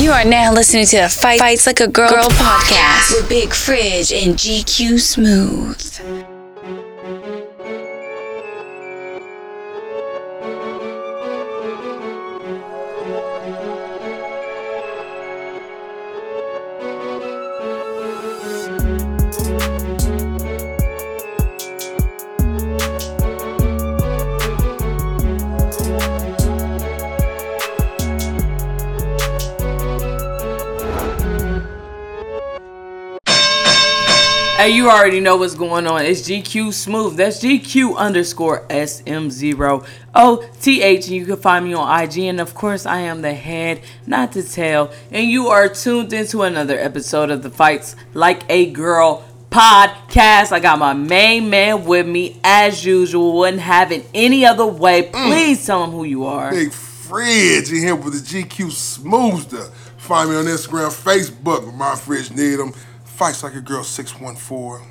You are now listening to the Fights Like a Girl podcast with Big Fridge and GQ Smooth. Hey, you already know what's going on. It's GQ Smooth. That's GQ _ SM0OTH. And you can find me on IG. And of course, I am the head, not the tail. And you are tuned into another episode of the Fights Like a Girl podcast. I got my main man with me as usual. Wouldn't have it any other way. Please tell him who you are. Big Fridge in here with the GQ Smoothster. Find me on Instagram, Facebook, my Fridge Needham. Fights Like a Girl 614,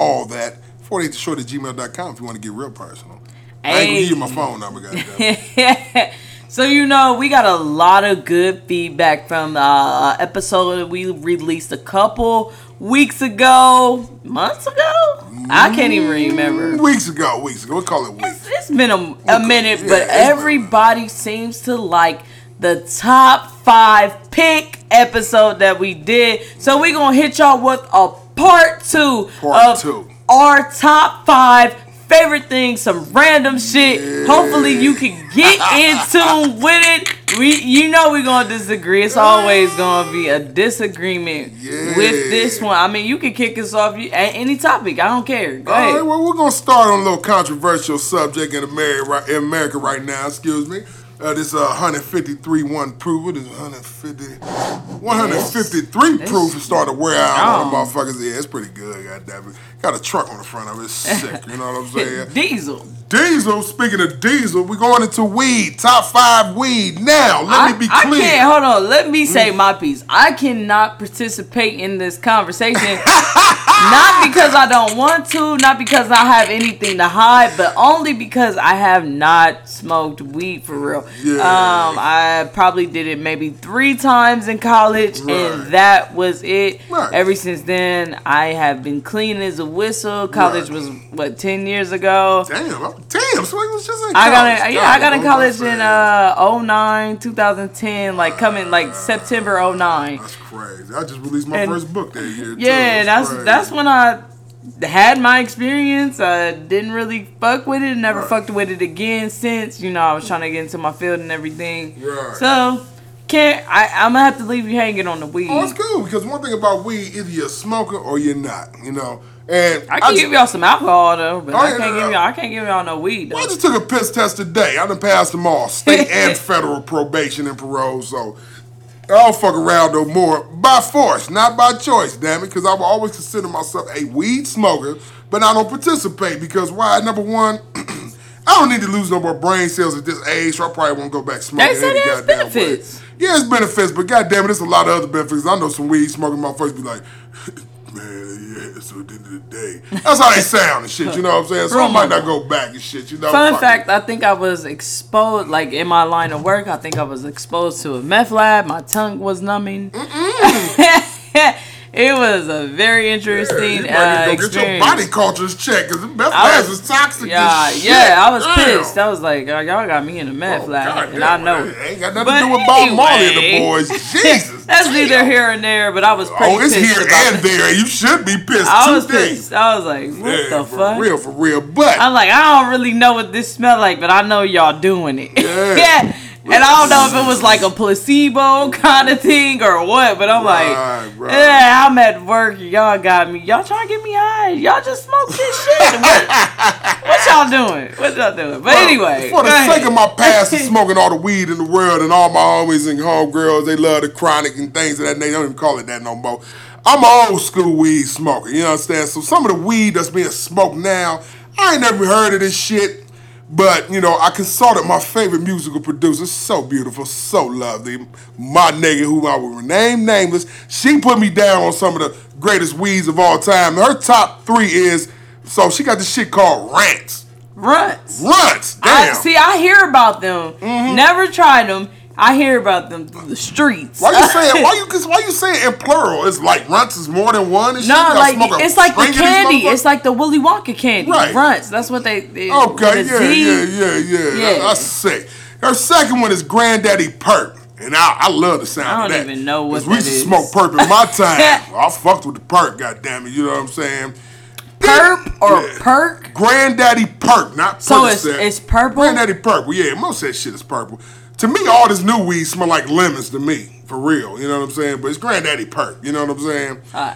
all that. 48short@gmail.com if you want to get real personal. Hey. I ain't gonna give you my phone number, goddamn. So, you know, we got a lot of good feedback from the episode that we released a couple weeks ago. Months ago? I can't even remember. Weeks ago. We'll call it weeks. It's been a minute, yeah, but everybody seems to like the top 5 pick episode that we did. So we're going to hit y'all with a part two. Our top 5 favorite things, some random shit. Yeah. Hopefully you can get in tune with it. We're going to disagree. It's always going to be a disagreement with this one. I mean, you can kick us off at any topic. I don't care. Go ahead. All right, well, we're going to start on a little controversial subject in America right now. Excuse me. This 153-1 proof. This 153 proof started to wear out on the motherfuckers. Yeah, it's pretty good, goddamn it. Got a truck on the front of it. It's sick, you know what I'm saying? Diesel. Speaking of diesel, we're going into weed. Top 5 weed. Now, let me be clear. I can't. Hold on. Let me say my piece. I cannot participate in this conversation. Not because I don't want to, not because I have anything to hide, but only because I have not smoked weed for real. Yeah. I probably did it maybe 3 times in college, and that was it. Right. Ever since then, I have been clean as a whistle. College was, 10 years ago? Damn. So it was just in college. I got in college in 2009, 2010, coming September 2009. That's crazy. I just released my first book that year. Yeah, that's when I had my experience. I didn't really fuck with it. Never fucked with it again since. You know, I was trying to get into my field and everything. Right. So, I'm going to have to leave you hanging on the weed. Oh, it's cool. Because one thing about weed, either you're a smoker or you're not, you know. And I can give y'all some alcohol, though, but I can't give y'all no weed, though. Well, I just took a piss test today. I done passed them all. State and federal probation and parole, so... I don't fuck around no more by force, not by choice, damn it, because I will always consider myself a weed smoker, but I don't participate because why? Number one, I don't need to lose no more brain cells at this age, so I probably won't go back smoking. They said it has benefits. Way. Yeah, it's benefits, but goddamn it, there's a lot of other benefits. I know some weed smoking motherfuckers be like, man, yeah, so at the end of the day. That's how they sound and shit, you know what I'm saying? So I might not go back and shit, you know? Fun fact, I think I was exposed, in my line of work, I think I was exposed to a meth lab. My tongue was numbing. It was a very interesting experience. Get your body cultures checked, because the meth labs is toxic as shit. Yeah, I was pissed. I was like, y'all got me in the meth lab, God, and I know it. Ain't got nothing to do with Bob Marley and the boys. Jesus. That's neither here and there, but I was pretty pissed. Oh, it's here and there. You should be pissed. I was pissed. I was like, what the fuck? For real. But I'm like, I don't really know what this smell like, but I know y'all doing it. Yeah. And I don't know if it was a placebo kind of thing or what, but I'm yeah, I'm at work. Y'all got me. Y'all trying to get me high. Y'all just smoke this shit. What y'all doing? But anyway. For the sake of my past and smoking all the weed in the world and all my homies and homegirls, they love the Chronic and things of that nature. They don't even call it that no more. I'm an old school weed smoker. You understand? So some of the weed that's being smoked now, I ain't never heard of this shit. But, you know, I consulted my favorite musical producer, so beautiful, so lovely, my nigga, who I will name nameless. She put me down on some of the greatest weeds of all time. Her top 3 is, so she got this shit called Runtz. Runtz, damn. I hear about them. Mm-hmm. Never tried them. I hear about them through the streets. Why you saying in plural? It's like Runtz is more than one. And it's like the candy. It's like the Willy Wonka candy. Right. Runtz. That's what they okay. Yeah. That's sick. Her second one is Granddaddy Purple. And I love the sound of that. I don't even know what that is. We used to smoke perp in my time. I fucked with the perp, goddammit. You know what I'm saying? Perp or perk? Granddaddy Perp, not perp. So it's purple? Granddaddy Purple. Yeah, most of that shit is purple. To me, all this new weed smell like lemons to me, for real. You know what I'm saying? But it's Granddaddy Perp. You know what I'm saying? All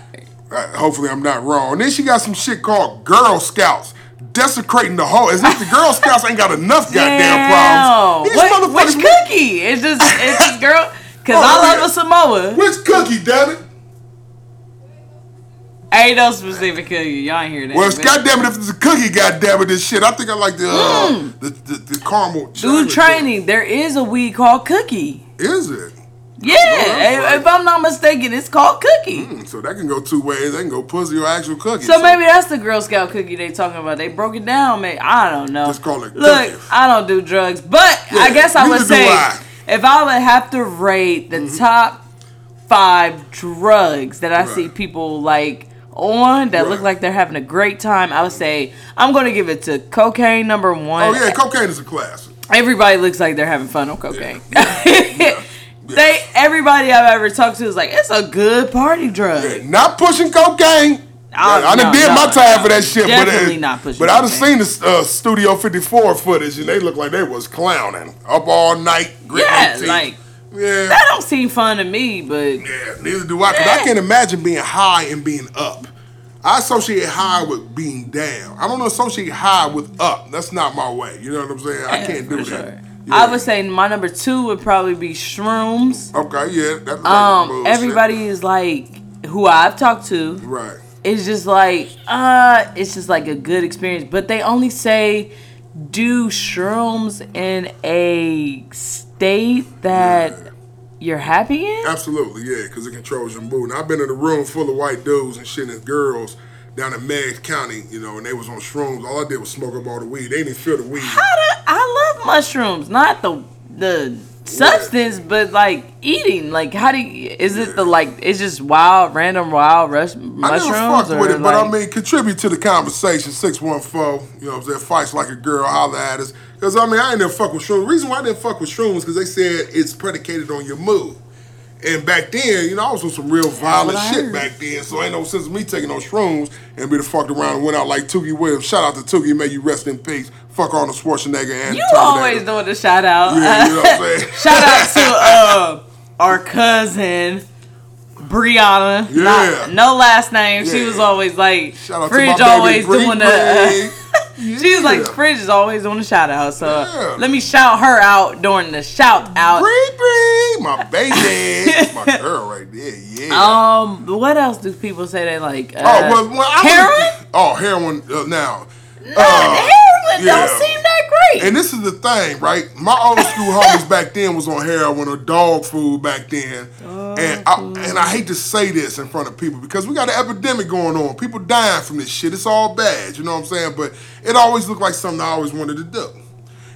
right. Hopefully I'm not wrong. And then she got some shit called Girl Scouts. Desecrating the whole. As if the Girl Scouts ain't got enough goddamn problems. These motherfuckers. Which cookie? It's just girl. Cause I love a Samoa. Which cookie, damn it? Ain't no specific cookie. Y'all ain't hear that. Well, goddamn it, if it's a cookie, goddamn it, this shit. I think I like the caramel. Dude, training. There is a weed called cookie. Is it? Yeah, if I'm not mistaken, it's called cookie. So that can go two ways. They can go pussy or actual cookie. So maybe that's the Girl Scout cookie they talking about. They broke it down, man. I don't know. Just call it cookie. Look, I don't do drugs, but yeah, I guess I would say if I would have to rate the top 5 drugs that I see people like on that look like they're having a great time, I would say I'm going to give it to cocaine number 1. Oh yeah, cocaine is a classic. Everybody looks like they're having fun on cocaine. Yeah. Everybody I've ever talked to is like, it's a good party drug. Yeah, not pushing cocaine. I done did my time for that shit. Definitely not pushing cocaine. But I done seen this Studio 54 footage, and they look like they was clowning. Up all night. That don't seem fun to me, but... Yeah, neither do I, because I can't imagine being high and being up. I associate high with being down. I don't associate high with up. That's not my way. You know what I'm saying? Yeah, I can't do that. Sure. Yeah. I would say my number 2 would probably be shrooms. Okay, yeah. That's everybody is like, who I've talked to. Right. It's just like, a good experience. But they only say do shrooms in a state that you're happy in? Absolutely, yeah, because it controls your mood. And I've been in a room full of white dudes and shit and girls down in Meigs County, you know, and they was on shrooms. All I did was smoke up all the weed. They didn't feel the weed. I love mushrooms, not the substance, but like eating. Like, how do you? Is it the like? It's just random wild mushrooms. I never fuck with it, but I mean, contribute to the conversation. 614. You know what I'm saying? Fights Like a Girl. Holler at us, because I mean, I ain't never fuck with shrooms. The reason why I didn't fuck with shrooms is because they said it's predicated on your mood. And back then, you know, I was on some real violent shit back then, so ain't no sense of me taking no shrooms and be the fucked around and went out like Tookie Williams. Shout out to Tookie, may you rest in peace. Fuck Arnold Schwarzenegger and you always doing the shout out. Yeah, you know what I'm saying? Shout out to our cousin Brianna. Yeah. No last name. Yeah. She was always like, Fridge always doing the... She was like, Fridge is always doing the shout out. So let me shout her out during the shout out. Bree, my baby. My girl right there, yeah. What else do people say they like? Heroin? Heroin now. Heroin don't seem that great. And this is the thing, right? My old school homies back then was on heroin or dog food back then. And I hate to say this in front of people because we got an epidemic going on. People dying from this shit. It's all bad, you know what I'm saying? But it always looked like something I always wanted to do.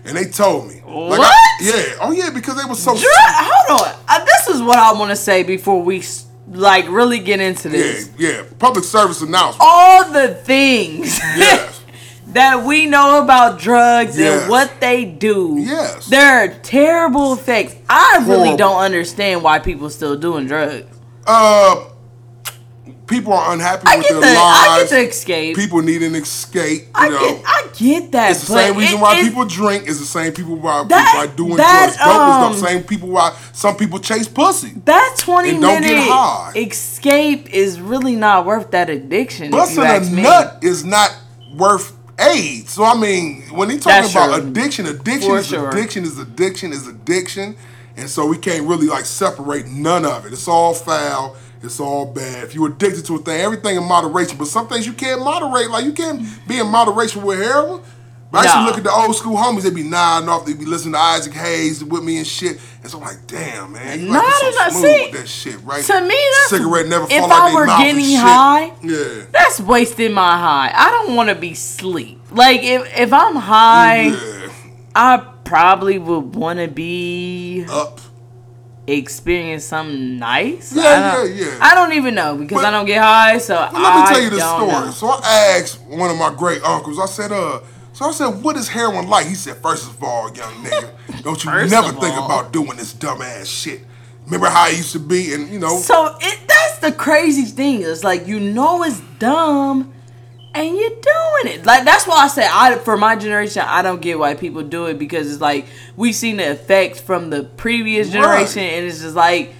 And they told me. What? Like because they were so... Hold on. This is what I want to say before we really get into this. Yeah. Public service announcement. All the things. Yes. That we know about drugs and what they do. Yes. There are terrible effects. I really don't understand why people still doing drugs. People are unhappy with their lives. I get the escape. People need an escape. I get that. It's the same reason why people drink. It's the same people why doing drugs. It's the same people why some people chase pussy. That 20-minute escape is really not worth that addiction. Busting a nut is not worth AIDS. So, I mean, when they talking about addiction is addiction. And so we can't really, separate none of it. It's all foul. It's all bad. If you're addicted to a thing, everything in moderation. But some things you can't moderate. Like, you can't be in moderation with heroin. But I used to look at the old school homies. They be nodding off. They be listening to Isaac Hayes with me and shit. And so I'm like, damn, man. You so smooth with that shit, right? To me, that's... Cigarette never fall out their mouth and shit. If I were getting high, that's wasting my high. I don't want to be sleep. Like, if I'm high, I probably would want to be... Up. experience something nice. Yeah. I don't even know because I don't get high, so I don't know. Let me tell you the story. So I asked one of my great uncles. I said, what is heroin like? He said, first of all, young nigga, don't you never think about doing this dumbass shit. Remember how it used to be, and you know. So that's the crazy thing. It's like, you know it's dumb, and you're doing it. Like, that's why I say, for my generation, I don't get why people do it, because it's like, we've seen the effects from the previous generation, and it's just like,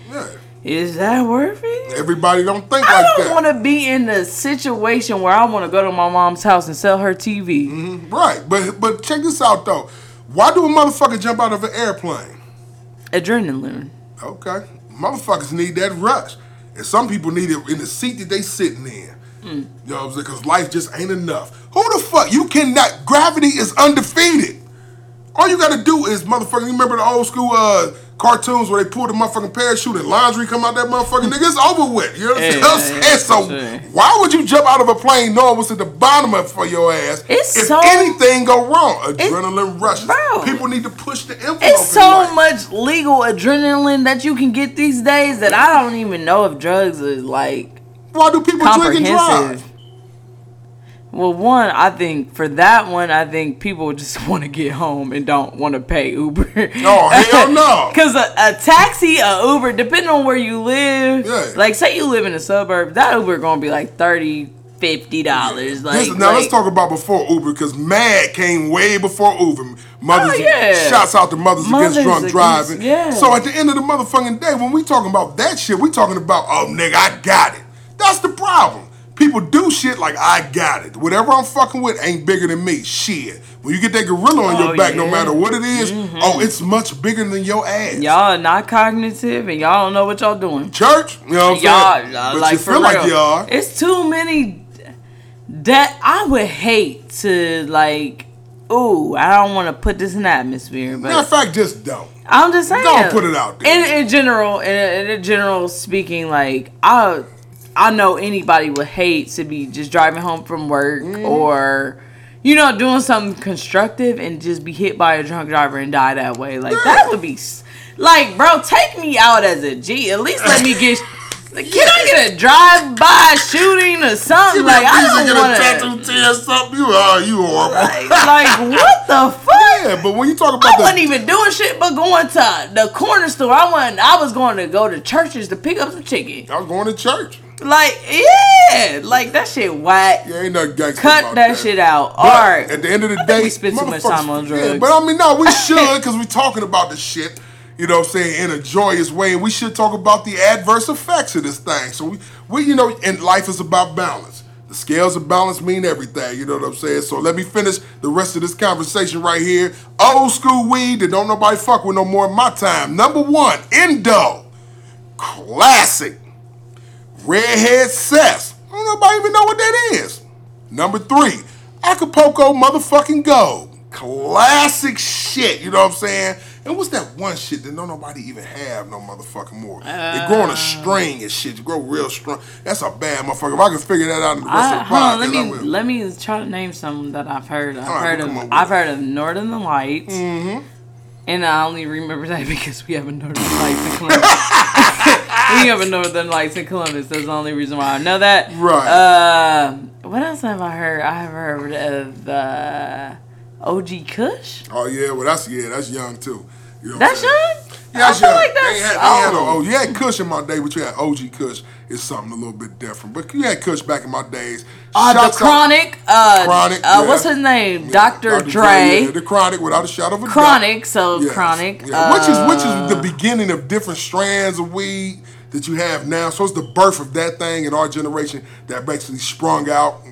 is that worth it? Everybody don't think like that. I don't want to be in the situation where I want to go to my mom's house and sell her TV. Mm-hmm. Right, but check this out, though. Why do a motherfucker jump out of an airplane? Adrenaline. Okay. Motherfuckers need that rush. And some people need it in the seat that they sitting in. Mm. You know what I'm saying? Because life just ain't enough. Who the fuck? You cannot. Gravity is undefeated. All you got to do is motherfucking. You remember the old school cartoons where they pull the motherfucking parachute and laundry come out that motherfucking nigga? It's over with. You know what I'm saying? Why would you jump out of a plane knowing what's at the bottom of for your ass if anything go wrong? Adrenaline rushes. Bro, people need to push the envelope. It's so much legal adrenaline that you can get these days that I don't even know if drugs is like. Why do people drink and drive? Well, I think people just want to get home and don't want to pay Uber. Oh, hell no. Because a taxi, a Uber, depending on where you live, like say you live in a suburb, that Uber going to be like $30, $50. Yeah. Let's talk about before Uber, because MAD came way before Uber. Shouts out to Mothers Against Drunk Driving. Yeah. So at the end of the motherfucking day, when we talking about that shit, we talking about, oh, nigga, I got it. That's the problem. People do shit like, I got it. Whatever I'm fucking with ain't bigger than me. Shit. When you get that gorilla on your back, no matter what it is, it's much bigger than your ass. Y'all are not cognitive and y'all don't know what y'all doing. Church, you know what I'm saying? But like, you feel like y'all are. It's too many that I would hate to, like, I don't want to put this in the atmosphere. But matter of fact, just don't. I'm just saying. Don't put it out there. In general speaking, like, I know anybody would hate to be just driving home from work or, you know, doing something constructive and just be hit by a drunk driver and die that way. Like, that would be... Like, bro, take me out as a G. At least let me get... Can I get a drive-by shooting or something? Like, I don't want to... You horrible. Like, what the fuck? Yeah, but when you talk about... I wasn't even doing shit but going to the corner store. I was going to go to churches to pick up some chicken. I was going to church. Like, yeah. Like, that shit whack. Yeah, ain't nothing gangster about that. Cut that shit out. All right. At the end of the day... We spend too much time on drugs. Yeah, but, I mean, no, we should, because we're talking about this shit, you know what I'm saying, in a joyous way. And we should talk about the adverse effects of this thing. So, we you know, and life is about balance. The scales of balance mean everything. You know what I'm saying? So, let me finish the rest of this conversation right here. Old school weed that don't nobody fuck with no more in my time. Number one, Indo. Classic. Redhead Cess. I don't nobody even know what that is. Number three, Acapulco motherfucking Gold. Classic shit, you know what I'm saying? And what's that one shit that don't nobody even have no motherfucking more? They grow on a string and shit. You grow real strong. That's a bad motherfucker. If I can figure that out in the rest of the podcast, Let me try to name something that I've heard. I've heard of Northern Lights. Mm-hmm. And I only remember that because we have a Northern Lights in Columbus. We have a Northern Lights in Columbus. That's the only reason why I know that. Right. What else have I heard? I have heard of OG Kush. Oh yeah, well that's young too. You know that's young? Yeah, that's young. Like you had Kush in my day, but you had OG Kush. It's something a little bit different. But you had Kush back in my days. The Chronic. Yeah. What's his name? Yeah. Dr. Dre. Yeah. The Chronic, without a shadow of a doubt. Chronic. Yeah. Which is the beginning of different strands of weed that you have now. So it's the birth of that thing in our generation that basically sprung out.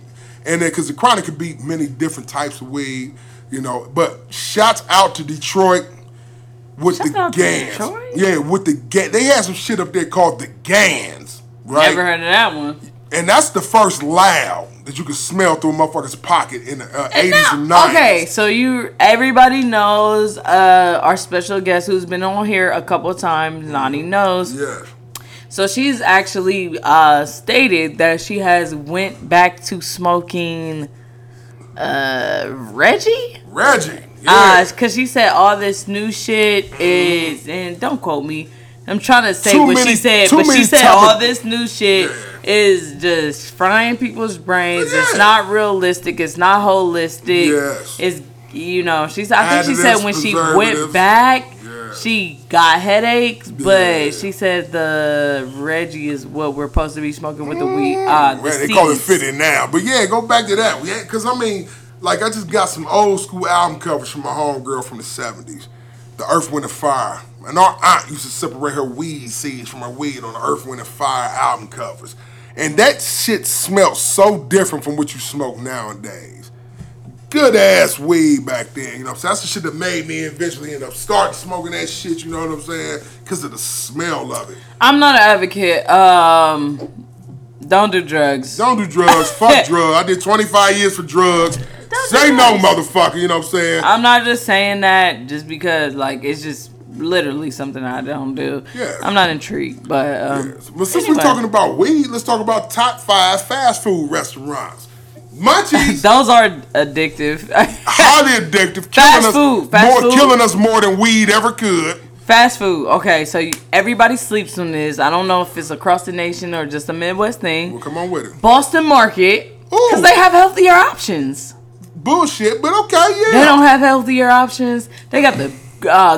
And then, because the Chronic could be many different types of weed, you know. But shouts out to Detroit. With the Gans. They had some shit up there called the Gans, right? Never heard of that one. And that's the first loud that you could smell through a motherfucker's pocket in the 80s and 90s. Okay, so everybody knows our special guest who's been on here a couple of times, Nani knows. Yeah. So she's actually stated that she has went back to smoking Reggie. Because she said all this new shit is, and don't quote me, I'm trying to say too what many, she said, but she said all this new shit is just frying people's brains. Yeah. It's not realistic. It's not holistic. Yes. It's, you know, she's. I think she said when she went back, she got headaches, but she said the Reggie is what we're supposed to be smoking with the weed. They call it fitting now, but yeah, go back to that. Yeah, because I mean, like I just got some old school album covers from my homegirl from the 70s. The Earth, Wind, and Fire. And our aunt used to separate her weed seeds from her weed on the Earth, Wind, and Fire album covers. And that shit smells so different from what you smoke nowadays. Good ass weed back then, you know what I'm saying? That's the shit that made me eventually end up starting smoking that shit, you know what I'm saying? Because of the smell of it. I'm not an advocate. Don't do drugs. Don't do drugs. Fuck drugs. I did 25 years for drugs. Say no, motherfucker, you know what I'm saying? I'm not just saying that just because, like, it's just literally something I don't do. Yes. I'm not intrigued, but... Well, since we're talking about weed, let's talk about top 5 fast food restaurants. Munchies. Those are addictive. Highly addictive. Fast food. Killing us more than weed ever could. Fast food. Okay, so everybody sleeps on this. I don't know if it's across the nation or just a Midwest thing. Well, come on with it. Boston Market. Because they have healthier options. Bullshit, but okay, yeah. They don't have healthier options. They got the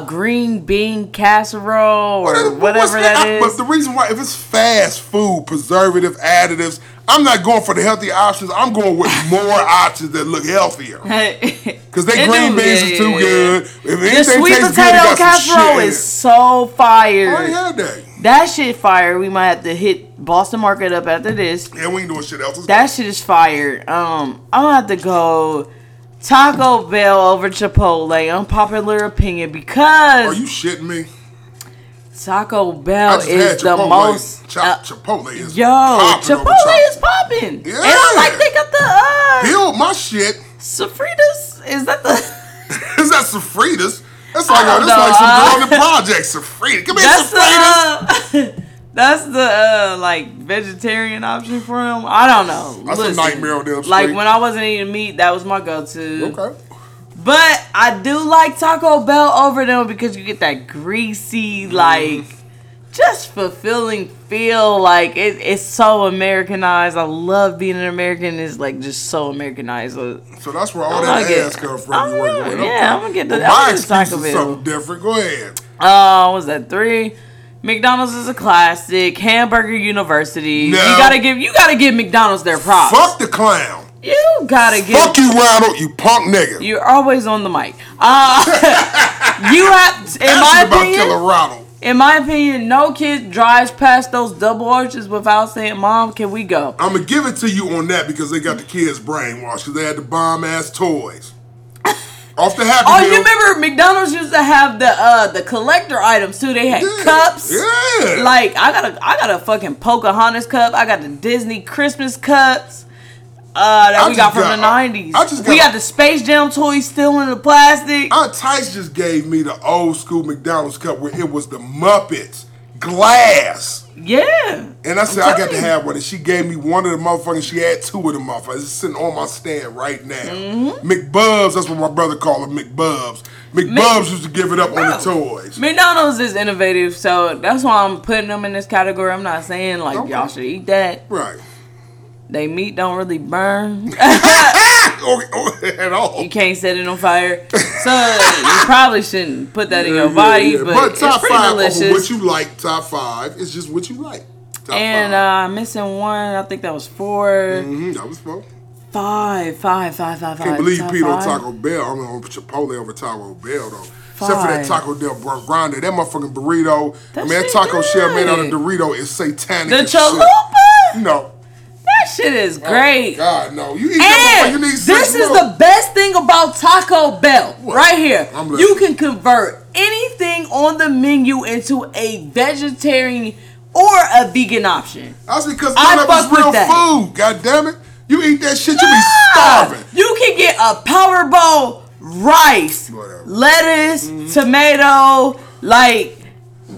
green bean casserole or whatever that is. But the reason why, if it's fast food, preservative, additives, I'm not going for the healthy options. I'm going with more options that look healthier. Because they green beans is too good. The sweet potato casserole is so fire. I had that. That shit fire. We might have to hit Boston Market up after this. Yeah, we ain't doing shit else. That shit is fire. I'm gonna have to go Taco Bell over Chipotle. Unpopular opinion because. Are you shitting me? Taco Bell is the most. Chipotle is. Yo, Chipotle is popping. Yeah. And I like they got the. Build my shit. Sofritas? Is that the? Is that Sofritas? That's like some girl in the projects. Sofritas. Come here, Sofritas. That's the like vegetarian option for him. I don't know. That's a nightmare on them. Like when I wasn't eating meat, that was my go-to. Okay. But I do like Taco Bell over them because you get that greasy, like, just fulfilling feel. Like, it's so Americanized. I love being an American. It's, like, just so Americanized. So that's where all that ass comes from. I'm going to get the Taco Bell. My something different. Go ahead. Was that 3? McDonald's is a classic. Hamburger University. No. You gotta give McDonald's their props. Fuck the clown. You gotta get. Fuck you, Ronald, you punk nigga. You're always on the mic. You have, in my opinion, no kid drives past those double arches without saying, "Mom, can we go?" I'm gonna give it to you on that because they got the kids brainwashed because they had the bomb ass toys. Off the Happy Meal. You remember McDonald's used to have the collector items too. They had cups. Yeah. Like I got a fucking Pocahontas cup. I got the Disney Christmas cups. That we got from the 90s. We got the Space Jam toys still in the plastic. Aunt Tice just gave me the old school McDonald's cup where it was the Muppets glass. Yeah. And I said I got to have one. And she gave me one of the motherfuckers. She had 2 of the motherfuckers. It's sitting on my stand right now. Mm-hmm. McBubs. That's what my brother called them. McBubs. McBubs used to give it up on the toys. McDonald's is innovative, so that's why I'm putting them in this category. I'm not saying y'all should eat that. Right. They meat don't really burn at all. You can't set it on fire, so you probably shouldn't put that in your body. Yeah. But top it's 5 delicious. What you like, top 5 is just what you like. Top 5. Missing one. I think that was 4. Mm-hmm, that was 4. 5. Can't believe you peed on Taco Bell. I mean, on Chipotle over Taco Bell though. 5. Except for that Taco Del Grande, that motherfucking burrito. That taco shell made out of Dorito is satanic. The chalupa? No. That shit is great. Oh God, no. You eat that you need 6 this milk. Is the best thing about Taco Bell. What? Right here. You can convert anything on the menu into a vegetarian or a vegan option. That's because none of it's real food. God damn it. You eat that shit, you be starving. You can get a power bowl, rice, lettuce, tomato,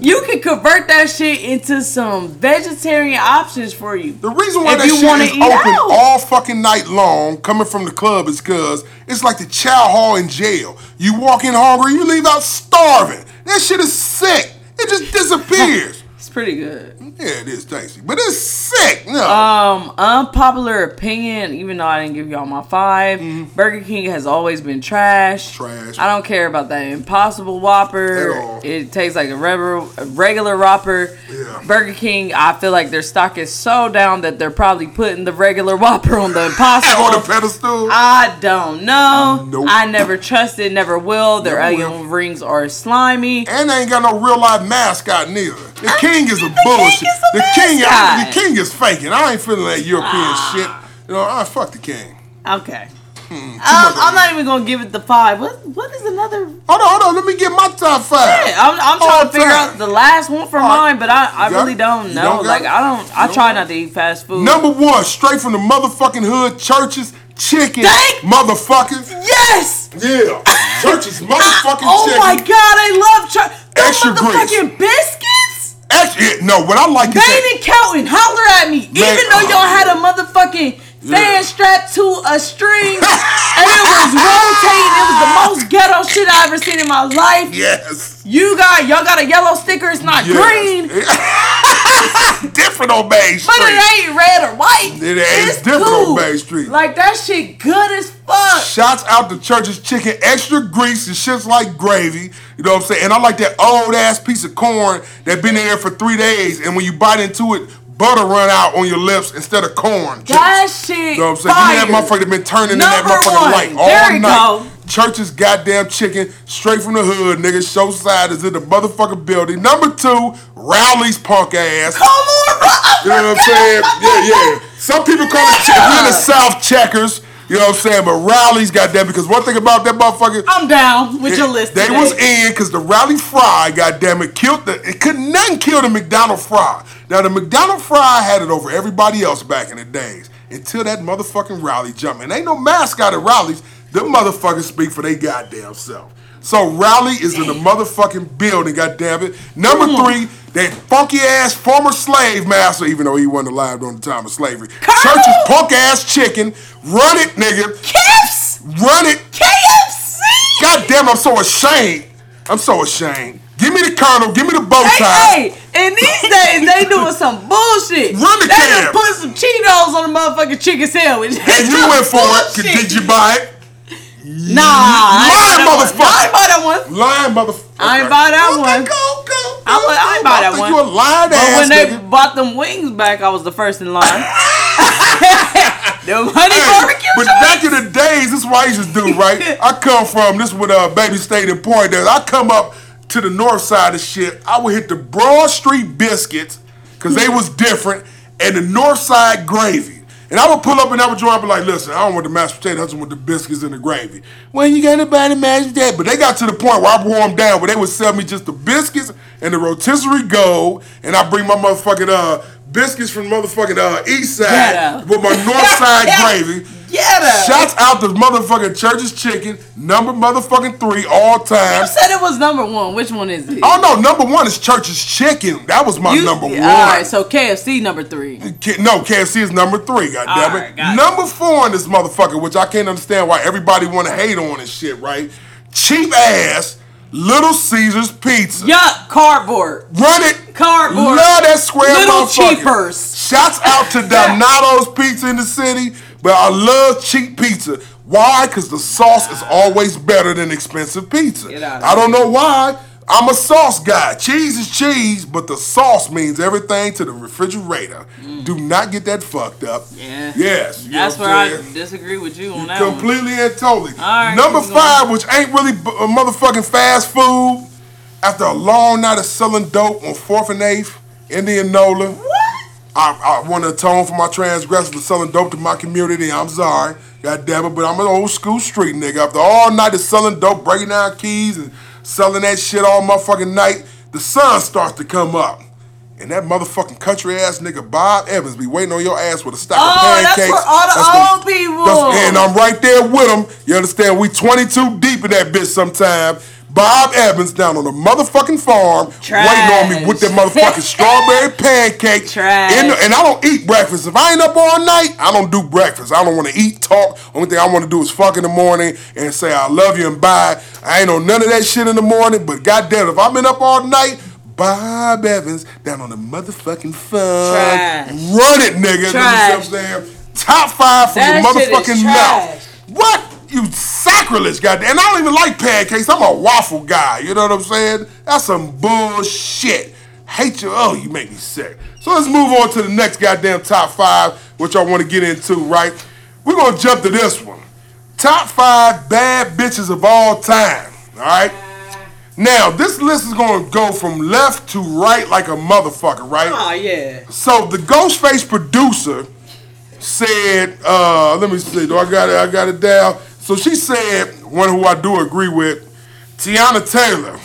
you can convert that shit into some vegetarian options for you. The reason why that shit is open all fucking night long, coming from the club, is because it's like the chow hall in jail. You walk in hungry, you leave out starving. That shit is sick. It just disappears. It's pretty good. Yeah, it is tasty, but it's sick. No. Unpopular opinion. Even though I didn't give y'all my 5, Burger King has always been trash. Trash. I don't care about that Impossible Whopper. At all. It tastes like a regular Whopper. Yeah. Burger King. I feel like their stock is so down that they're probably putting the regular Whopper on the Impossible. On the pedestal. I don't know. Nope. I never trusted. Never will. Their onion rings are slimy. And they ain't got no real life mascot neither. The King is a bullshit. The king is faking. I ain't feeling that European shit. You know, I fuck the King. Okay. I'm not even gonna give it the 5. What is another? Hold on. Let me get my top 5. Yeah, I'm trying to figure out the last one for mine, but I really don't know. I try not to eat fast food. Number 1, straight from the motherfucking hood, Church's chicken, motherfuckers. Yes. Yeah. Church's motherfucking chicken. Oh my god, I love Church. Extra motherfucking biscuits. Actually, no, what I like is Bain and Kelton, holler at me. Man, even though y'all had a motherfucking fan strapped to a string and it was rotating. It was the most ghetto shit I ever seen in my life. Yes. Y'all got a yellow sticker. It's not green. Different on Bay Street. But it ain't red or white. It's different on Bay Street. Like, that shit good as fuck. Shouts out to Church's chicken, extra grease and shit's like gravy. You know what I'm saying? And I like that old ass piece of corn that been there for 3 days, and when you bite into it, butter run out on your lips instead of corn. That shit. You know what I'm saying? Fire. You know that motherfucker been turning in that motherfucking light all night. Go. Church's goddamn chicken, straight from the hood, nigga. Showside is in the motherfucking building. Number 2, Rowley's punk ass. Come on, Rowley. You know what I'm saying? Yeah. Some people call it chicken in the South checkers. You know what I'm saying? But Rowley's goddamn, because one thing about that motherfucker. I'm down with your list. They was in because the Rowley fry, goddamn it, killed the. It couldn't nothing kill the McDonald's fry. Now the McDonald's fry had it over everybody else back in the days until that motherfucking Rowley jumped. And ain't no mascot at Rowley's. Them motherfuckers speak for their goddamn self. So Rowley is in the motherfucking building, goddamn it. Number 3, that funky ass former slave master, even though he wasn't alive during the time of slavery. Church's punk ass chicken, run it, nigga. KFC, run it. KFC. Goddamn, I'm so ashamed. Give me the colonel. Give me the bow tie. Hey, and these days they doing some bullshit. Run the they cab. Just put some Cheetos on the motherfucking chicken sandwich. And you went for bullshit. It. Did you buy it? Nah, lying motherfucker. I ain't buy that one. Go. I ain't buy that one. You a lying ass. But when they bought them wings back, I was the first in line. The honey barbecue. But back in the days, this is what I used to do, right? I come from this with baby stayed in Point. I come up to the north side of shit. I would hit the Broad Street biscuits because they was different, and the north side gravy. And I would pull up and I would join up and be like, listen, I don't want the mashed potato, I just want the biscuits and the gravy. Well, you got to buy the mashed potato. But they got to the point where I wore them down, where they would sell me just the biscuits and the rotisserie gold, and I bring my motherfucking biscuits from motherfucking east side with my north side gravy. Shouts out to motherfucking Church's chicken, number motherfucking 3 all time. You said it was number 1. Which one is it? Oh no, number 1 is Church's chicken. That was my number 1. All right, so KFC number 3. No, KFC is number 3. Goddammit. Right, number 4 in this motherfucker, which I can't understand why everybody want to hate on and shit. Right? Cheap ass Little Caesar's pizza. Yuck, cardboard. Run it. Cardboard. Love that square motherfucker. Little cheapers. Shouts out to Donato's Pizza in the city. But I love cheap pizza. Why? Because the sauce is always better than expensive pizza. I don't know why. I'm a sauce guy. Cheese is cheese, but the sauce means everything to the refrigerator. Do not get that fucked up. Yeah. Yes. That's where I disagree with you on that completely one. Completely and totally. Right, number 5, which ain't really motherfucking fast food. After a long night of selling dope on 4th and 8th, Indianola. I want to atone for my transgressions for selling dope to my community. I'm sorry. God damn it, but I'm an old school street nigga. After all night of selling dope, breaking down keys and selling that shit all motherfucking night, the sun starts to come up. And that motherfucking country ass nigga Bob Evans be waiting on your ass with a stack of pancakes. That's for all the old people. And I'm right there with him. You understand? We 22 deep in that bitch sometime. Bob Evans down on the motherfucking farm waiting on me with that motherfucking strawberry pancake. And I don't eat breakfast. If I ain't up all night, I don't do breakfast. I don't want to eat, talk. Only thing I want to do is fuck in the morning and say I love you and bye. I ain't on none of that shit in the morning, but goddamn, if I've been up all night, Bob Evans down on the motherfucking phone. Trash. Run it, nigga. Trash. Top five for that your motherfucking mouth. What? You sacrilege, goddamn. And I don't even like pancakes. I'm a waffle guy. You know what I'm saying? That's some bullshit. Hate you. Oh, you make me sick. So let's move on to the next goddamn top five, which I want to get into, right? We're going to jump to this one. Top five bad bitches of all time. All right? Now, this list is going to go from left to right like a motherfucker, right? Oh, yeah. So the Ghostface producer said, let me see. I got it down. So she said, one who I do agree with, Tiana Taylor.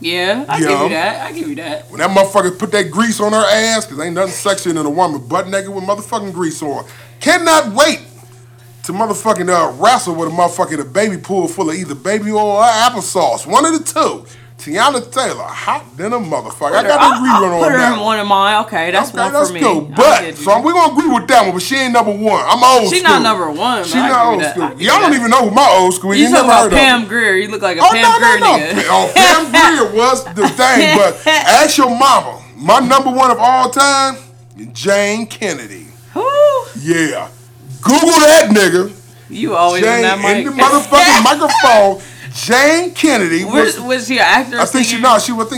Yeah, I give you that. When that motherfucker put that grease on her ass, because ain't nothing sexier than a woman butt naked with motherfucking grease on. Cannot wait to motherfucking wrestle with a baby pool full of either baby oil or applesauce. One of the two. Tiana Taylor, hot than a motherfucker. I got to agree on that. Put her in one of mine. Okay, that's one for me. Cool. But, so we're going to agree with that one, but she ain't number one. I'm old school. She's not number one. She's not old school. Y'all don't even know who my old school is. You talking about Pam Grier. You look like a Pam Grier nigga. Oh, Pam Grier was the thing, but ask your mama. My number one of all time, Jane Kennedy. Who? Yeah. Google that nigga. You always in that mic. In the motherfucking microphone. Jane Kennedy was she an actress? I think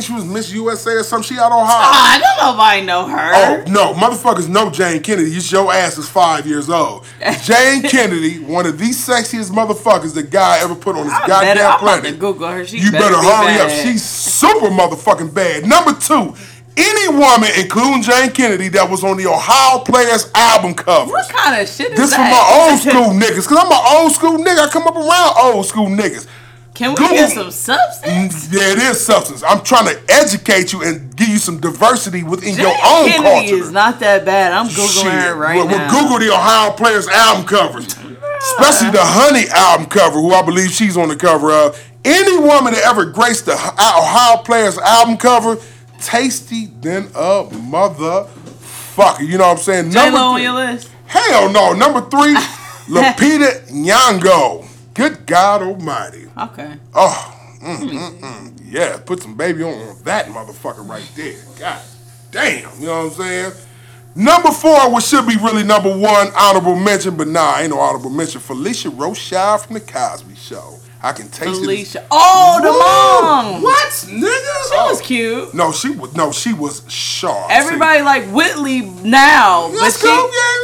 she was Miss USA or something. She out of Ohio. I don't nobody know her. Oh no, motherfuckers know Jane Kennedy. Your ass is 5 years old. Jane Kennedy, one of the sexiest motherfuckers the guy ever put on this goddamn planet. I'm about to Google her. She better hurry up. She's super motherfucking bad. Number two, any woman, including Jane Kennedy, that was on the Ohio Players album cover. What kind of shit is this that? This from my old school niggas, cause I'm an old school nigga. I come up around old school niggas. Can we get some substance? Yeah, it is substance. I'm trying to educate you and give you some diversity within your own Kennedy culture. Kennedy is not that bad. I'm Googling her right now. We'll Google the Ohio Players album covers. Especially the Honey album cover, who I believe she's on the cover of. Any woman that ever graced the Ohio Players album cover, tasty than a motherfucker. You know what I'm saying? J-Lo on your list? Hell no. Number three, Lupita Nyong'o. Good God Almighty. Okay. Yeah, put some baby on that motherfucker right there. God damn, you know what I'm saying? Number four, which should be really number one, honorable mention, but nah, ain't no honorable mention. Felicia Rothschild from The Cosby Show. I can taste Felicia. It. Oh, the mom. What, nigga? She was cute. No, she was sharp. Everybody like Whitley now. Let's go,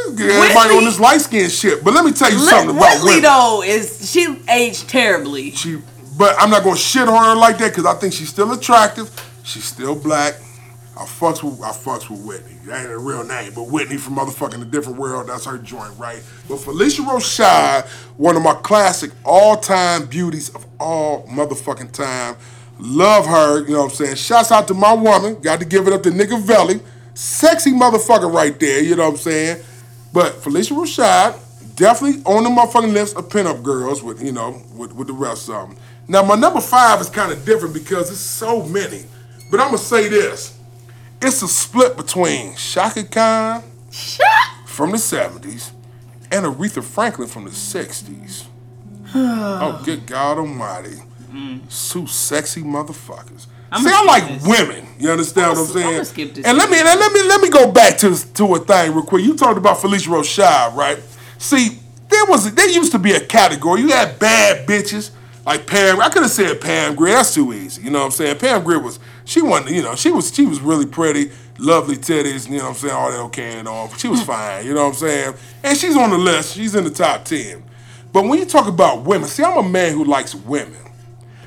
yeah. Everybody on this light skin shit. But let me tell you something about Whitley. She aged terribly. But I'm not gonna shit on her like that because I think she's still attractive. She's still black. I fucks with Whitney. That ain't her real name, but Whitney from motherfucking A Different World, that's her joint, right? But Felicia Rothschild, one of my classic all-time beauties of all motherfucking time. Love her, you know what I'm saying? Shouts out to my woman. Got to give it up to Nigga Velly. Sexy motherfucker right there, you know what I'm saying? But Felicia Rothschild, definitely on the motherfucking list of pin-up girls with the rest of them. Now, my number five is kind of different because there's so many. But I'm going to say this. It's a split between Shaka Khan from the 70s and Aretha Franklin from the 60s. Oh, good God Almighty. Two sexy motherfuckers. I like women. You understand what I'm saying? I'm gonna skip this. And let me go back to a thing real quick. You talked about Felicia Rothschild, right? See, there used to be a category. You had bad bitches. Like Pam, I could have said Pam Grier. That's too easy. You know what I'm saying? Pam Grier she was really pretty, lovely titties. You know what I'm saying? All that okay and all. She was fine. You know what I'm saying? And she's on the list. She's in the top 10. But when you talk about women, see, I'm a man who likes women.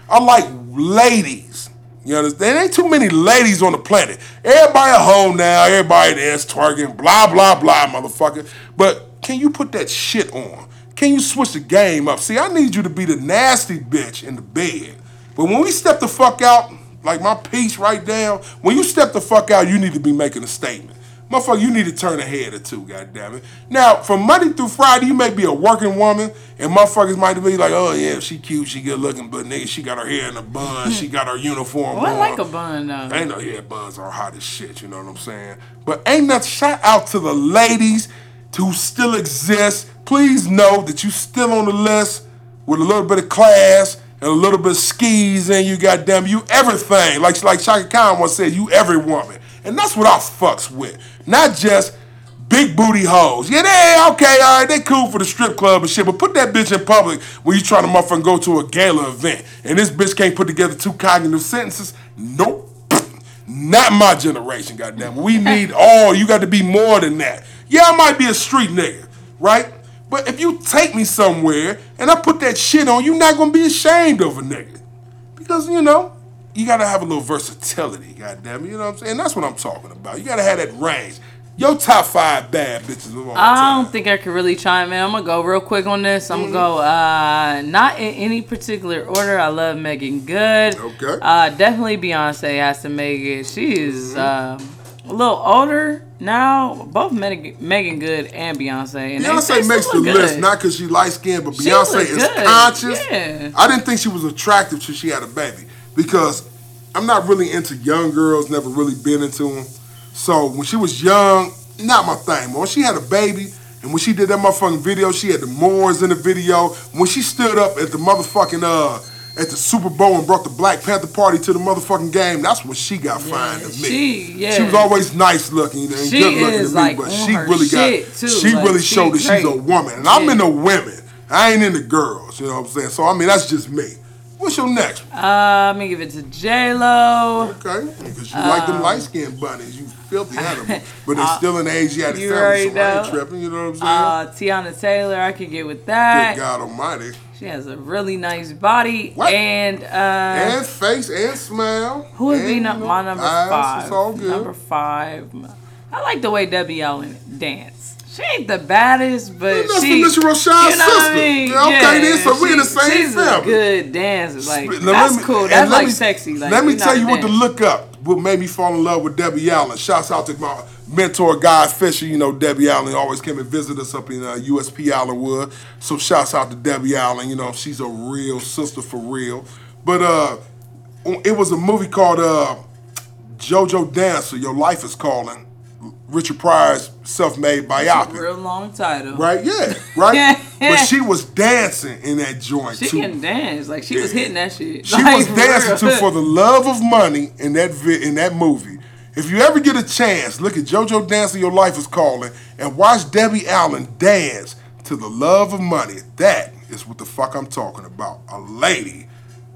I like ladies. You understand? There ain't too many ladies on the planet. Everybody at home now. Everybody there's twerking. Blah blah blah, motherfucker. But can you put that shit on? Can you switch the game up? See, I need you to be the nasty bitch in the bed. But when we step the fuck out, like my piece right down, when you step the fuck out, you need to be making a statement. Motherfucker, you need to turn a head or two, goddammit. Now, from Monday through Friday, you may be a working woman, and motherfuckers might be like, oh, yeah, she cute, she good looking, but nigga, she got her hair in a bun, she got her uniform on. I like a bun, though. Ain't no hair buns are hot as shit, you know what I'm saying? But ain't nothing, shout out to the ladies who still exist. Please know that you still on the list with a little bit of class and a little bit of skis in you, goddamn, you everything. Like Chaka Khan once said, you every woman. And that's what I fucks with. Not just big booty hoes. Yeah, they okay, all right, they cool for the strip club and shit, but put that bitch in public when you trying to motherfucking go to a gala event. And this bitch can't put together two cognitive sentences? Nope. Not my generation, goddamn. We need all. You got to be more than that. Yeah, I might be a street nigga, right? But if you take me somewhere and I put that shit on, you're not going to be ashamed of a nigga. Because, you know, you got to have a little versatility, goddamn. You know what I'm saying? That's what I'm talking about. You got to have that range. Your top five bad bitches of all time. I don't think I could really chime in. I'm going to go real quick on this. I'm going to go not in any particular order. I love Megan Good. Okay. Definitely Beyonce has to make it. She is a little older now. Both Megan Good and Beyonce. And Beyonce makes the list, not because she light-skinned, but she Beyonce is good. Conscious. Yeah. I didn't think she was attractive till she had a baby because I'm not really into young girls, never really been into them. So when she was young, not my thing. But when she had a baby, and when she did that motherfucking video, she had the Moors in the video. When she stood up at the motherfucking at the Super Bowl and brought the Black Panther Party to the motherfucking game, that's when she got fine to me. She was always nice looking and good looking to me, like, but she really really showed that she's a woman. And I'm into women. I ain't into girls. You know what I'm saying? So I mean, that's just me. What's your next one? I'm going to give it to J-Lo. Okay. Because you like them light-skinned bunnies. You filthy animal. But they're still in the Asiatic family, so I ain't tripping. You know what I'm saying? Tiana Taylor, I could get with that. Good God almighty. She has a really nice body. What? And face and smile. Who would be my number five? It's all good. Number five. I like the way Debbie Allen danced. She ain't the baddest, but that's she... That's the Mr. Roshan's sister. I mean? Okay, then, so we're in the same family. She's a good dancer. Like, that's cool. That's like sexy. Like, let me tell you what to look up. What made me fall in love with Debbie Allen. Shouts out to my mentor, Guy Fisher. You know, Debbie Allen always came and visited us up in USP Allenwood. So shouts out to Debbie Allen. You know, she's a real sister for real. But it was a movie called JoJo Dancer, Your Life is Calling. Richard Pryor's self-made biopic. Real long title. Right? Yeah. Right? But she was dancing in that joint, She can dance. Like, she was hitting that shit. She was dancing, for the love of money in that movie. If you ever get a chance, look at JoJo Dancer, Your Life is Calling, and watch Debbie Allen dance to the love of money. That is what the fuck I'm talking about. A lady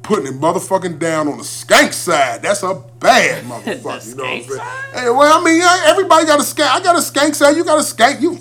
putting it motherfucking down on the skank side. That's a bad motherfucker. You know what I'm saying? Hey, well, I mean, everybody got a skank. I got a skank side. You got a skank. You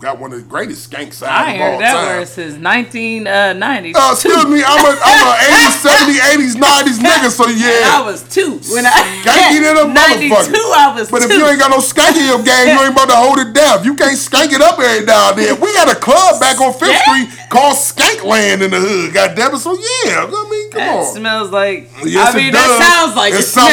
got one of the greatest skank sides of all time. I heard that word since 1992. Excuse me. I'm an 80s, 70s, 80s, 90s nigga, so yeah. I was two when I skanky than a motherfucker. I was two. But if you ain't got no skank in your game, you ain't about to hold it down. You can't skank it up every now and then. We had a club back on 5th Street called Skankland in the hood. Goddammit. So yeah, I mean, come on. It smells like. Yes, I mean, that sounds like it. It sounds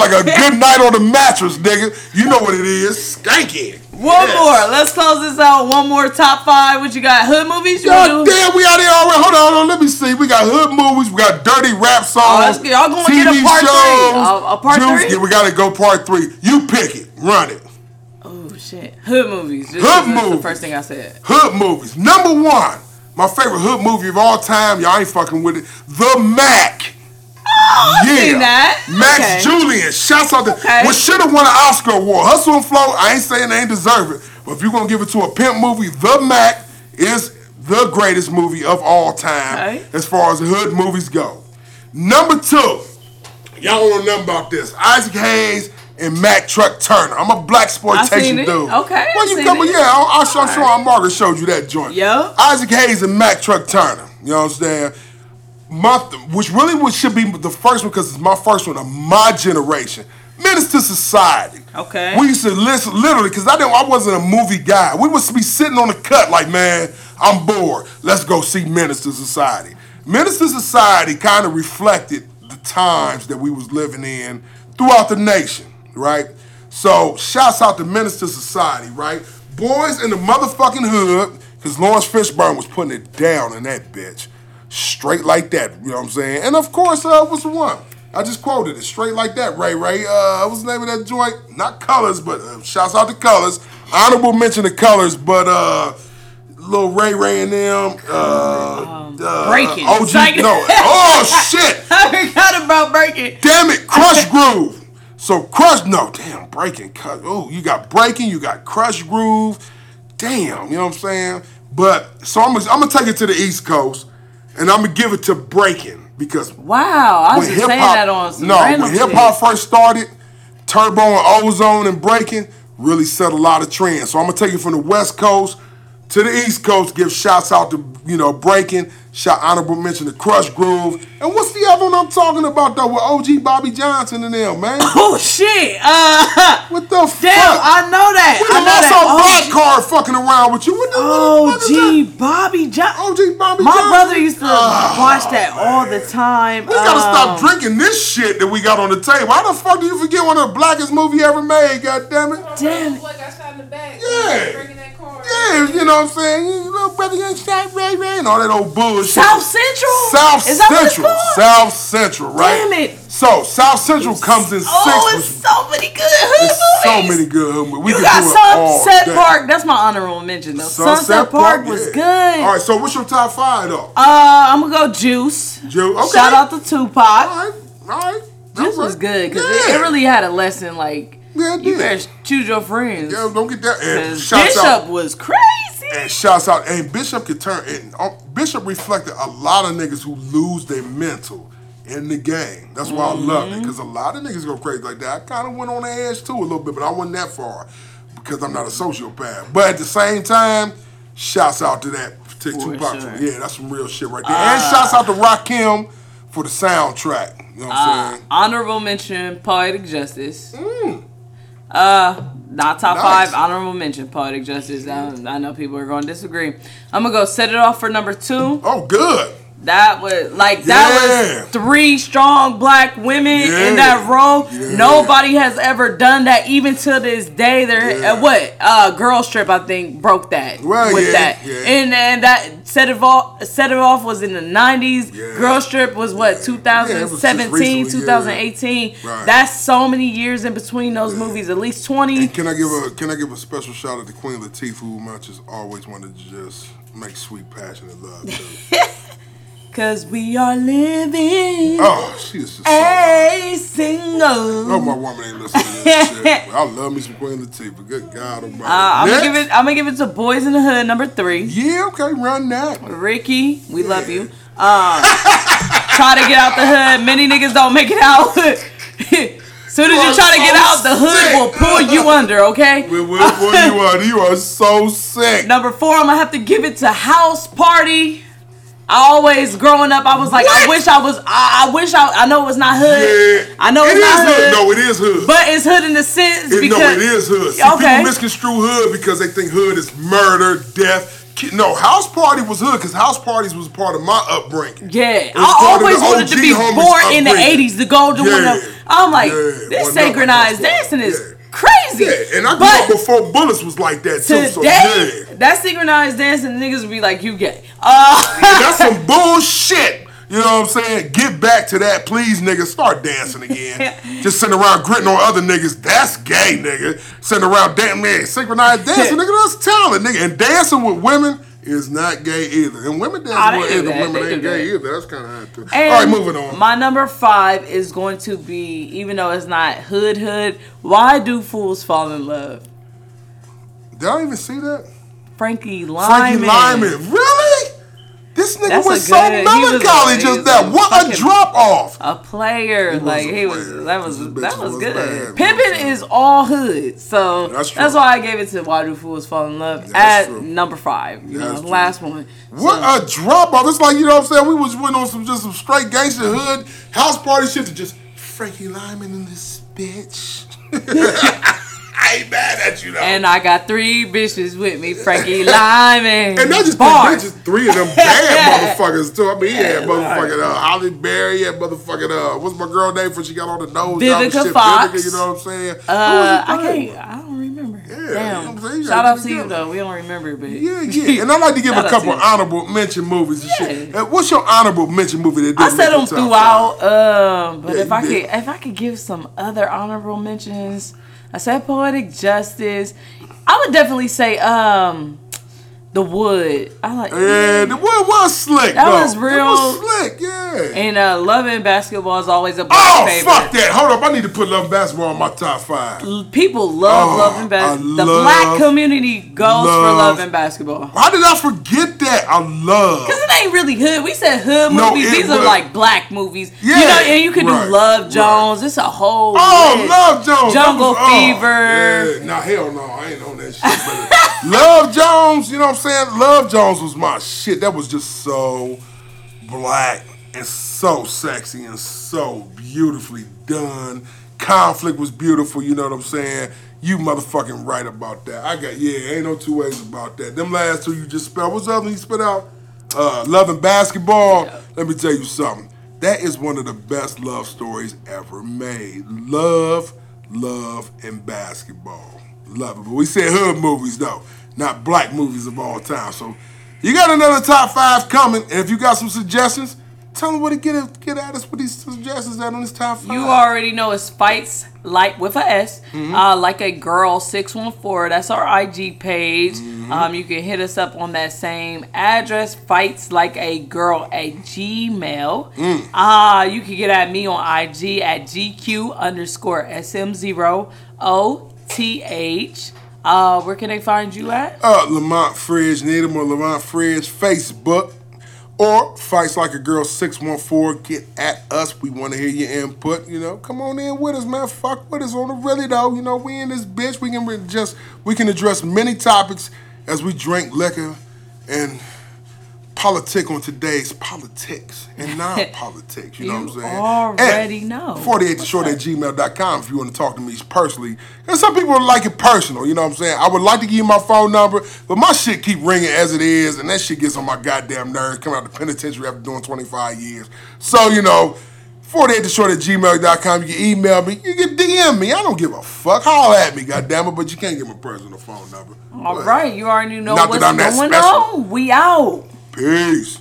like a good night on the mattress, nigga. You know what it is, skanky. One more. Let's close this out. One more top five. What you got? Hood movies? God damn, we out here already. Hold on. Let me see. We got hood movies. We got dirty rap songs. Y'all going to get a part shows, three? Part three? Yeah, we got to go part three. You pick it. Run it. Oh shit. Hood movies. Hood movies. The first thing I said. Hood movies. Number one. My favorite hood movie of all time, y'all ain't fucking with it, The Mac. Oh, yeah. I've seen that. Max Julian, shouts out to what should have won an Oscar award. Hustle and Flow, I ain't saying they ain't deserve it, but if you're going to give it to a pimp movie, The Mac is the greatest movie of all time as far as hood movies go. Number two, y'all don't know nothing about this, Isaac Hayes and Mac Truck Turner. I'm a blaxploitation dude. Okay. Well, you come, yeah. I'm sure Aunt Margaret showed you that joint. Yeah. Isaac Hayes and Mac Truck Turner. You know what I'm saying? Which really should be the first one because it's my first one of my generation. Menace II Society. Okay. We used to listen literally because I wasn't a movie guy. We would be sitting on the cut like, man, I'm bored. Let's go see Menace II Society. Menace II Society kind of reflected the times that we was living in throughout the nation. Right? So, shouts out to Menace II Society, right? Boys in the motherfucking hood, because Lawrence Fishburne was putting it down in that bitch. Straight like that, you know what I'm saying? And of course, what's the one? I just quoted it. Straight like that, Ray. What's the name of that joint? Not Colors, but shouts out to Colors. Honorable mention of Colors, but Lil Ray Ray and them. Breaking. OG, like, no. Oh, shit. I forgot about Breaking. Damn it, Crush Groove. So Crush, no, damn, Breaking. Oh, you got Breaking, you got Crush Groove. Damn, you know what I'm saying? But, so I'm going to take it to the East Coast, and I'm going to give it to Breaking, because... Wow, I was just saying that on some random shit. No, when hip-hop first started, Turbo and Ozone and Breaking really set a lot of trends. So I'm going to take it from the West Coast to the East Coast, give shouts out to, you know, Breaking, shout honorable mention to Crush Groove. And what's the other one I'm talking about, though, with OG Bobby Johnson and them, man? Oh, shit. What the fuck? Damn, I know that. We done saw Rod Card fucking around with you. What the OG Bobby Johnson. OG Bobby Johnson. My brother used to watch that all the time. We gotta stop drinking this shit that we got on the table. How the fuck do you forget one of the blackest movies ever made, goddammit? Damn it. Got shot in the back. Yeah. Yeah, you know what I'm saying? You little brother, you shot Ray Ray and all that old bullshit. South Central? South Central, right? Damn it. So, South Central comes in sixth. Oh, it's so many good hood movies. So many good hood movies. You got Sunset Park. That's my honorable mention, though. Sunset Park was good. All right, so what's your top five, though? I'm going to go Juice. Juice, okay. Shout out to Tupac. All right. Juice was good because it really had a lesson, like, you better choose your friends. Yeah, don't get that. And Bishop was crazy. And shouts out. And Bishop could turn. And Bishop reflected a lot of niggas who lose their mental in the game. That's why I love it. Because a lot of niggas go crazy like that. I kind of went on the edge too a little bit, but I wasn't that far because I'm not a sociopath. But at the same time, shouts out to that particular Tupac. Sure. Yeah, that's some real shit right there. And shouts out to Rakim for the soundtrack. You know what I'm saying? Honorable mention, Poetic Justice. Not top five, honorable mention, Poetic Justice. I know people are going to disagree. I'm going to go Set It Off for number two. Oh, good. That was, like, that was three strong black women in that role. Yeah. Nobody has ever done that, even to this day. There, Girl Strip, I think, broke that that. Yeah. And that Set It Off was in the 90s. Yeah. Girl Strip was, 2017, 2018. Right. That's so many years in between those movies, at least 20. And can I give a special shout out to Queen Latifah, who I just always wanted to just make sweet, passionate love to. Cause we are living she is just a single. I hope my woman ain't listening to this shit. I love me some Queen Latifah. Good God Almighty. I'm gonna give it to Boys in the Hood, number 3. Yeah, okay, run that. Ricky, we love you. Try to get out the hood. Many niggas don't make it out. Soon as you try to get out, the hood will pull you under, okay? We will pull you under. You are so sick. Number 4, I'm gonna have to give it to House Party. Growing up, I was like, what? I know it's not hood. Yeah. I know it's not hood. No, it is hood. But it's hood in the sense because it is hood. See, people misconstrue hood because they think hood is murder, death. No, House Party was hood because House Parties was part of my upbringing. Yeah, I always wanted to be born in the 80s, the golden one. I'm like, this synchronized dancing is crazy. Yeah, and I grew up before Bullets was like that too. Today, so that synchronized dancing, niggas would be like, you gay. That's some bullshit. You know what I'm saying? Get back to that, please, niggas. Start dancing again. Just sitting around gritting on other niggas. That's gay, nigga. Sitting around synchronized dancing, nigga. That's talent, nigga. And dancing with women is not gay either. And women dance with other women ain't gay either. That's kind of hard too. All right, moving on. My number 5 is going to be, even though it's not hood, Why Do Fools Fall in Love? Did I even see that? Frankie Lymon. Really? This nigga was so melancholy just that. What a drop off. A player. That was good. Pimpin' is all hood. So that's why I gave it to Why Do Fools Fall in Love at number 5. You know, last one. What a drop off. It's like, you know what I'm saying? We was went on some straight gangster hood House Party shit to just Frankie Lymon in this bitch. I ain't mad at you though. And I got 3 bitches with me, Frankie Lymon. And not just 3 of them bad motherfuckers too. I mean, he had motherfucking Holly Berry, had motherfucking what's my girl name when she got on the nose? Vivica Fox. Vivica, you know what I'm saying? I don't remember. Yeah, damn. You know what I'm saying? Shout out to you though. We don't remember, but yeah. And I like to give a couple honorable mention movies and shit. What's your honorable mention movie that did? I said them throughout. But if I could give some other honorable mentions. I said Poetic Justice. I would definitely say The wood. I like. Yeah, the wood was slick. That was real. It was slick, yeah. And Love and Basketball is always a black favorite. Oh, fuck that. Hold up. I need to put Love and Basketball on my top 5. People love Love and Basketball. The black community goes for Love and Basketball. Why did I forget that? I love. Because it ain't really hood. We said hood movies. These are like black movies. Yeah. You know, and you can do Love Jones. Right. It's a whole. Oh, Love Jones. Jungle Fever. Yeah. Nah, hell no. I ain't on that shit. Love Jones, you know what I'm saying? Love Jones was my shit. That was just so black and so sexy and so beautifully done. Conflict was beautiful, you know what I'm saying? You motherfucking right about that. I got, ain't no two ways about that. Them last two you just spelled. What's up when you spit out? Love and Basketball. Yeah. Let me tell you something. That is one of the best love stories ever made. Love, and Basketball. Love it. But we said hood movies, though. Not black movies of all time. So you got another top 5 coming. And if you got some suggestions, tell them where to get at us with these suggestions at on this top 5. You already know it's Fights Like with a S, Like a Girl 614. That's our IG page. Mm-hmm. You can hit us up on that same address, Fights Like a Girl at Gmail. You can get at me on IG at GQ_SM0OTH. Where can they find you at? Lamont Fridge, Needham or Lamont Fridge, Facebook, or Fights Like a Girl 614. Get at us. We want to hear your input. You know, come on in with us, man. Fuck with us on the really though. You know, we in this bitch. We can address many topics as we drink liquor and politic on today's politics and non-politics. You know what I'm saying? Already and know. 48short@gmail.com if you want to talk to me personally. And some people like it personal. You know what I'm saying? I would like to give you my phone number, but my shit keep ringing as it is, and that shit gets on my goddamn nerves. Coming out of the penitentiary after doing 25 years. So, you know, 48short@gmail.com. You can email me. You can DM me. I don't give a fuck. Holler at me, goddammit, but you can't give my personal phone number. All right. You already know what's going on. We out. Peace.